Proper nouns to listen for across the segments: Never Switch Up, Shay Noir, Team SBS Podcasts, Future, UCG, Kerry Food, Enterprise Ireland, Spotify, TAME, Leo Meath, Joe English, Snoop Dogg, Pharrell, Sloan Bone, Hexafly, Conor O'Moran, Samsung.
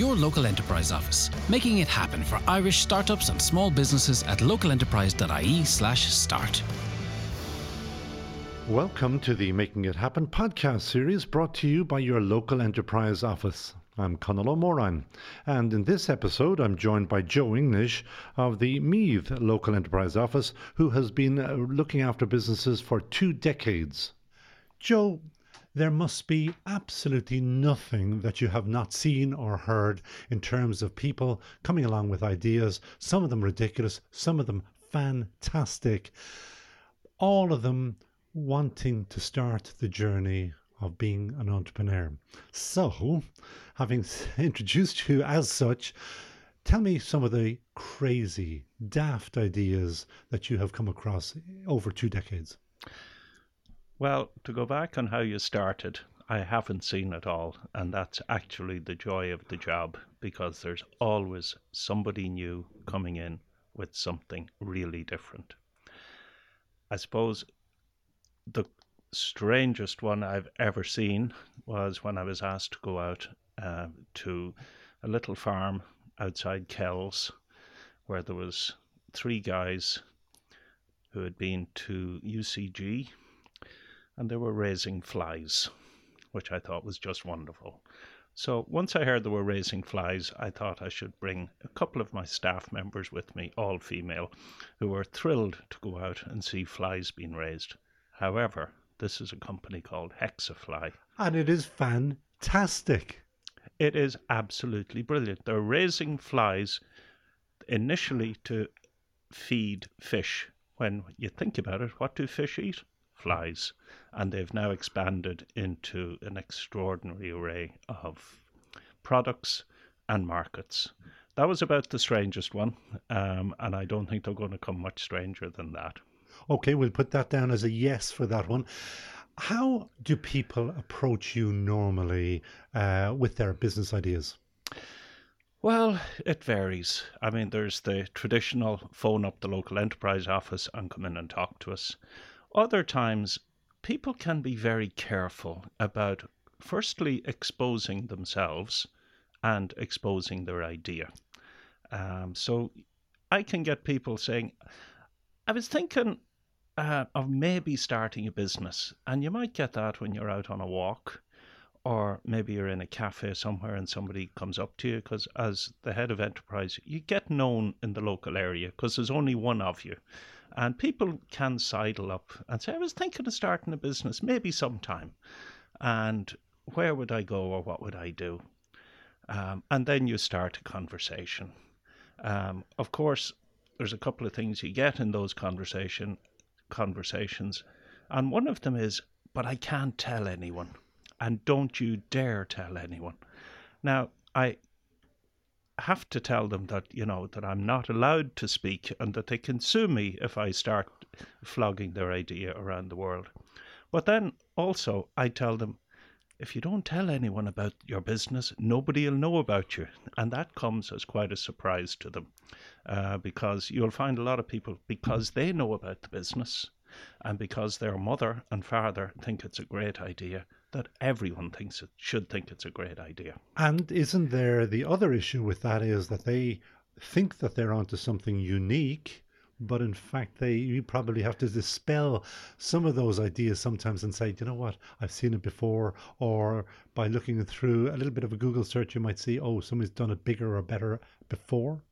your local Enterprise office, making it happen for Irish startups and small businesses at localenterprise.ie/start. Welcome to the Making It Happen podcast series brought to you by your local Enterprise office. I'm Conor O'Moran, and in this episode I'm joined by Joe English of the Meath Local Enterprise Office, who has been looking after businesses for 2 decades. Joe, there must be absolutely nothing that you have not seen or heard in terms of people coming along with ideas, some of them ridiculous, some of them fantastic, all of them wanting to start the journey of being an entrepreneur. So, having introduced you as such, tell me some of the crazy, daft ideas that you have come across over 2 decades. Well, to go back on how you started, I haven't seen it all, and that's actually the joy of the job, because there's always somebody new coming in with something really different. I suppose the strangest one I've ever seen was when I was asked to go out to a little farm outside Kells, where there was 3 guys who had been to UCG, and they were raising flies, which I thought was just wonderful. So once I heard they were raising flies, I thought I should bring a couple of my staff members with me, all female, who were thrilled to go out and see flies being raised. However, this is a company called Hexafly. And it is fantastic. It is absolutely brilliant. They're raising flies initially to feed fish. When you think about it, what do fish eat? Flies. And they've now expanded into an extraordinary array of products and markets. That was about the strangest one, and I don't think they're going to come much stranger than that. Okay, we'll put that down as a yes for that one. How do people approach you normally with their business ideas? Well, it varies. I mean, there's the traditional phone up the local Enterprise office and come in and talk to us. Other times, people can be very careful about firstly exposing themselves and exposing their idea. So I can get people saying, I was thinking of maybe starting a business, and you might get that when you're out on a walk, or maybe you're in a cafe somewhere and somebody comes up to you, because as the head of Enterprise, you get known in the local area because there's only one of you, and people can sidle up and say, I was thinking of starting a business maybe sometime, and where would I go or what would I do? And then you start a conversation. Of course, there's a couple of things you get in those conversations, and one of them is, but I can't tell anyone, and don't you dare tell anyone. Now, I have to tell them that, you know, that I'm not allowed to speak and that they can sue me if I start flogging their idea around the world. But then also I tell them, if you don't tell anyone about your business, nobody will know about you. And that comes as quite a surprise to them, because you'll find a lot of people, because they know about the business and because their mother and father think it's a great idea, that everyone thinks it should think it's a great idea. And isn't there the other issue with that is that they think that they're onto something unique, but in fact, you probably have to dispel some of those ideas sometimes and say, you know what, I've seen it before. Or by looking through a little bit of a Google search, you might see, oh, somebody's done it bigger or better before.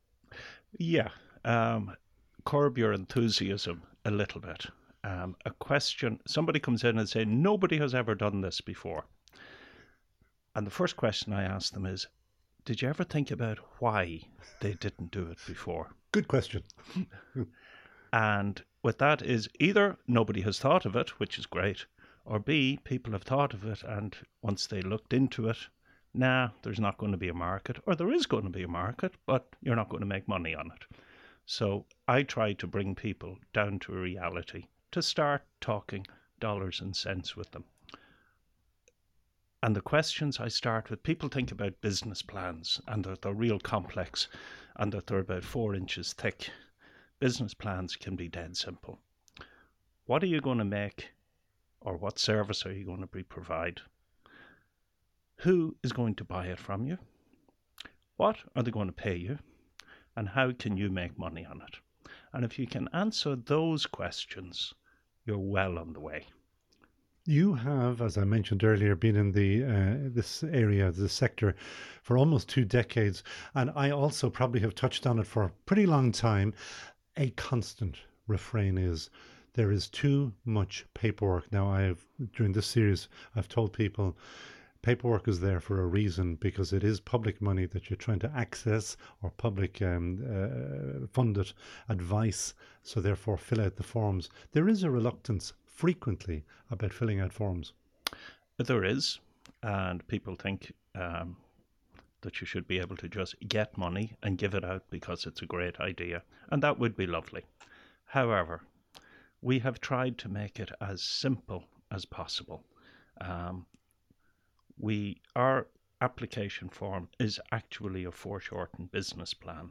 Yeah. Curb your enthusiasm a little bit. A question, somebody comes in and say, nobody has ever done this before. And the first question I ask them is, did you ever think about why they didn't do it before? Good question. And with that is either nobody has thought of it, which is great, or B, people have thought of it and once they looked into it, nah, there's not going to be a market, or there is going to be a market, but you're not going to make money on it. So I try to bring people down to reality, to start talking dollars and cents with them. And the questions I start with, people think about business plans and that they're real complex and that they're about 4 inches thick. Business plans can be dead simple. What are you going to make, or what service are you going to provide? Who is going to buy it from you? What are they going to pay you? And how can you make money on it? And if you can answer those questions, you're well on the way. You have, as I mentioned earlier, been in the this area, this sector, for almost 2 decades. And I also probably have touched on it for a pretty long time. A constant refrain is, there is too much paperwork. Now, during this series, I've told people, paperwork is there for a reason, because it is public money that you're trying to access, or public funded advice. So therefore, fill out the forms. There is a reluctance frequently about filling out forms. There is. And people think that you should be able to just get money and give it out because it's a great idea. And that would be lovely. However, we have tried to make it as simple as possible. Our application form is actually a foreshortened business plan.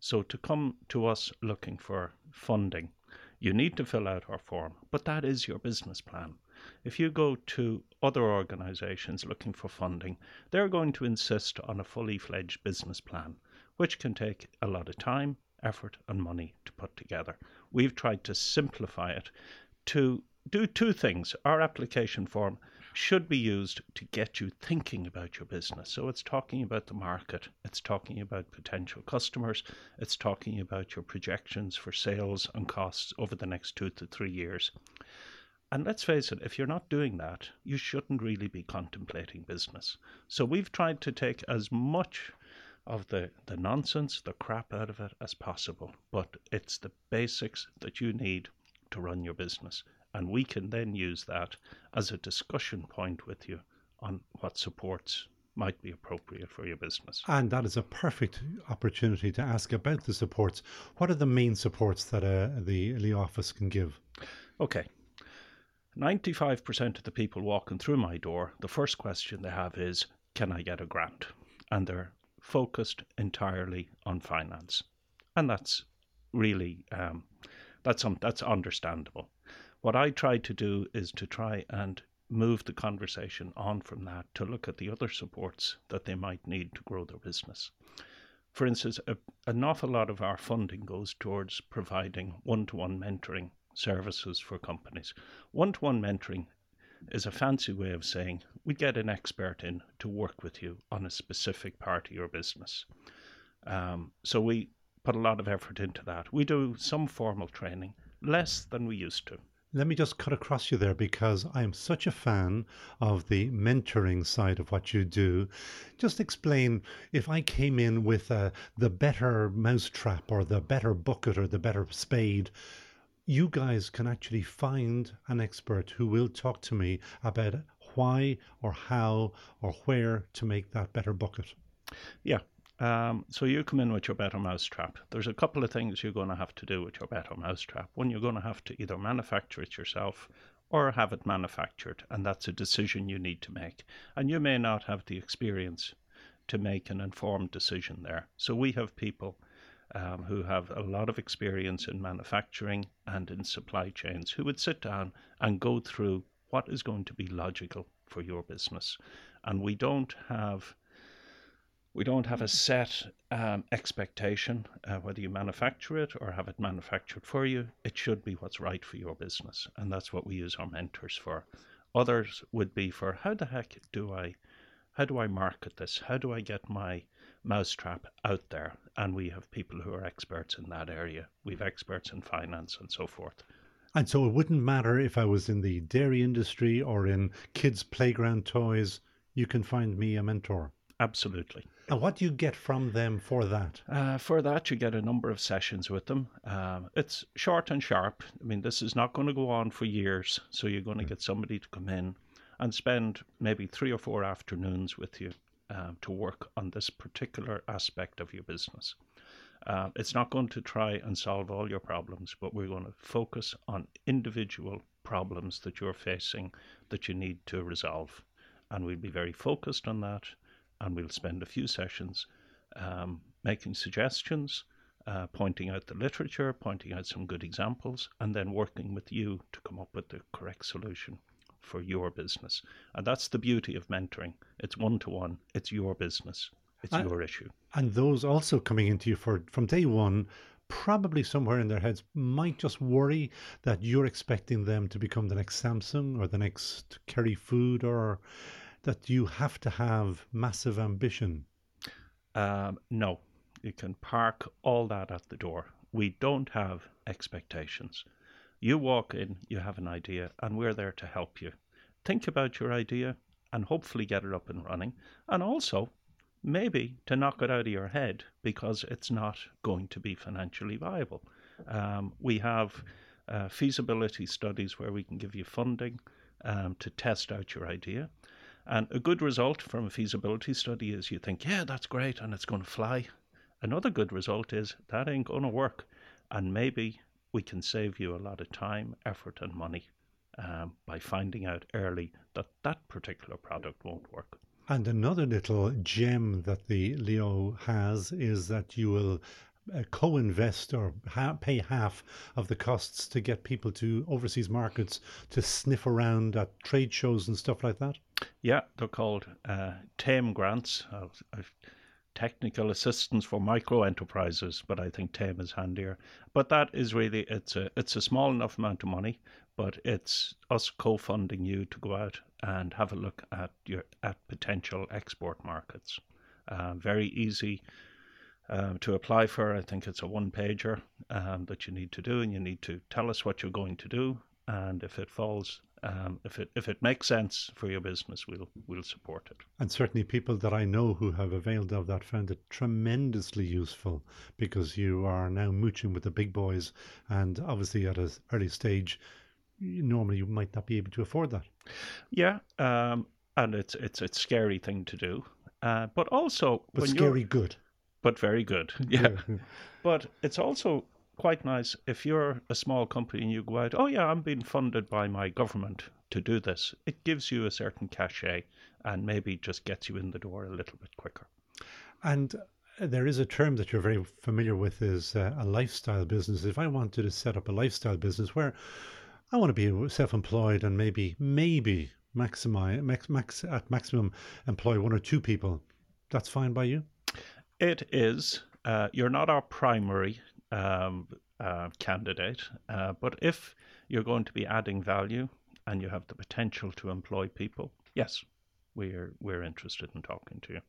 So to come to us looking for funding, you need to fill out our form, but that is your business plan. If you go to other organisations looking for funding, they're going to insist on a fully fledged business plan, which can take a lot of time, effort and money to put together. We've tried to simplify it to do 2 things. Our application form should be used to get you thinking about your business. So it's talking about the market, it's talking about potential customers, it's talking about your projections for sales and costs over the next 2 to 3 years. And let's face it, if you're not doing that, you shouldn't really be contemplating business. So we've tried to take as much of the nonsense, the crap out of it as possible, but it's the basics that you need to run your business. And we can then use that as a discussion point with you on what supports might be appropriate for your business. And that is a perfect opportunity to ask about the supports. What are the main supports that the Leo office can give? Okay. 95% of the people walking through my door, the first question they have is, can I get a grant? And they're focused entirely on finance. And that's really, that's understandable. What I try to do is to try and move the conversation on from that to look at the other supports that they might need to grow their business. For instance, an awful lot of our funding goes towards providing one-to-one mentoring services for companies. One-to-one mentoring is a fancy way of saying we get an expert in to work with you on a specific part of your business. So we put a lot of effort into that. We do some formal training, less than we used to. Let me just cut across you there, because I am such a fan of the mentoring side of what you do. Just explain, if I came in with the better mousetrap or the better bucket or the better spade, you guys can actually find an expert who will talk to me about why or how or where to make that better bucket. Yeah. So you come in with your better mousetrap. There's a couple of things you're going to have to do with your better mousetrap. One, you're going to have to either manufacture it yourself or have it manufactured, and that's a decision you need to make. And you may not have the experience to make an informed decision there. So we have people who have a lot of experience in manufacturing and in supply chains who would sit down and go through what is going to be logical for your business. And we don't have a set expectation, whether you manufacture it or have it manufactured for you. It should be what's right for your business. And that's what we use our mentors for. Others would be for how do I market this? How do I get my mousetrap out there? And we have people who are experts in that area. We have experts in finance and so forth. And so it wouldn't matter if I was in the dairy industry or in kids' playground toys, you can find me a mentor. Absolutely. And what do you get from them for that? For that, you get a number of sessions with them. It's short and sharp. I mean, this is not going to go on for years. So you're going to get somebody to come in and spend maybe 3 or 4 afternoons with you to work on this particular aspect of your business. It's not going to try and solve all your problems, but we're going to focus on individual problems that you're facing that you need to resolve. And we'll be very focused on that. And we'll spend a few sessions making suggestions, pointing out the literature, pointing out some good examples, and then working with you to come up with the correct solution for your business. And that's the beauty of mentoring. It's one-to-one. It's your business. It's your issue. And those also coming into you from day one, probably somewhere in their heads might just worry that you're expecting them to become the next Samsung or the next Kerry Food, or that you have to have massive ambition. No, you can park all that at the door. We don't have expectations. You walk in, you have an idea, and we're there to help you. Think about your idea and hopefully get it up and running. And also, maybe to knock it out of your head because it's not going to be financially viable. We have feasibility studies where we can give you funding to test out your idea. And a good result from a feasibility study is you think, yeah, that's great, and it's going to fly. Another good result is that ain't going to work. And maybe we can save you a lot of time, effort, and money by finding out early that that particular product won't work. And another little gem that the Leo has is that you will co-invest or pay half of the costs to get people to overseas markets to sniff around at trade shows and stuff like that? Yeah, they're called TAME grants, technical assistance for micro enterprises, but I think TAME is handier. But that is really, it's a small enough amount of money, but it's us co-funding you to go out and have a look at potential export markets. Very easy to apply for. I think it's a one-pager that you need to do, and you need to tell us what you're going to do. And if it falls, if it makes sense for your business, we'll support it. And certainly people that I know who have availed of that found it tremendously useful, because you are now mooching with the big boys, and obviously at an early stage, normally you might not be able to afford that. Yeah, and it's a scary thing to do, but also very good. Yeah, but it's also quite nice if you're a small company and you go out, oh yeah, I'm being funded by my government to do this. It gives you a certain cachet and maybe just gets you in the door a little bit quicker. And there is a term that you're very familiar with, is a lifestyle business. If I wanted to set up a lifestyle business where I want to be self-employed and maybe at maximum employ one or two people, that's fine by you? It is. You're not our primary candidate, but if you're going to be adding value and you have the potential to employ people, yes, we're interested in talking to you.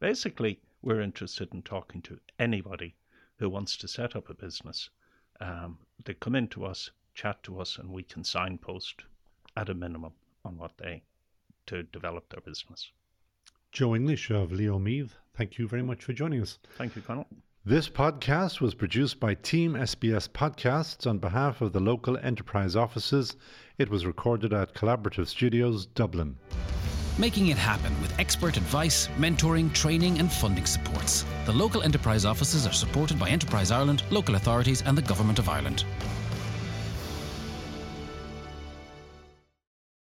Basically, we're interested in talking to anybody who wants to set up a business. They come in to us, chat to us, and we can signpost at a minimum on what they to develop their business. Joe English of Leo Meath, thank you very much for joining us. Thank you, Conor. This podcast was produced by Team SBS Podcasts on behalf of the local Enterprise offices. It was recorded at Collaborative Studios, Dublin. Making it happen with expert advice, mentoring, training and funding supports. The local Enterprise offices are supported by Enterprise Ireland, local authorities and the Government of Ireland.